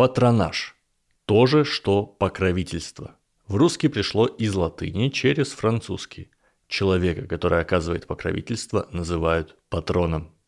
Патронаж – то же, что покровительство. В русский пришло из латыни через французский. Человека, который оказывает покровительство, называют патроном.